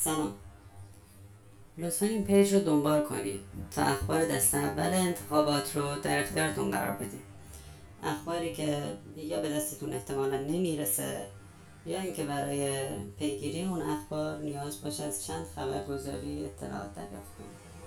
سلام. لطفا این پیج رو دنبال کنید تا اخبار دست اول انتخابات رو در اختیارتون قرار بدیم. اخباری که یا به دستتون احتمالا نمیرسه یا اینکه برای پیگیری اون اخبار نیاز باشه از چند خبرگزاری اطلاعات دریافت کنید.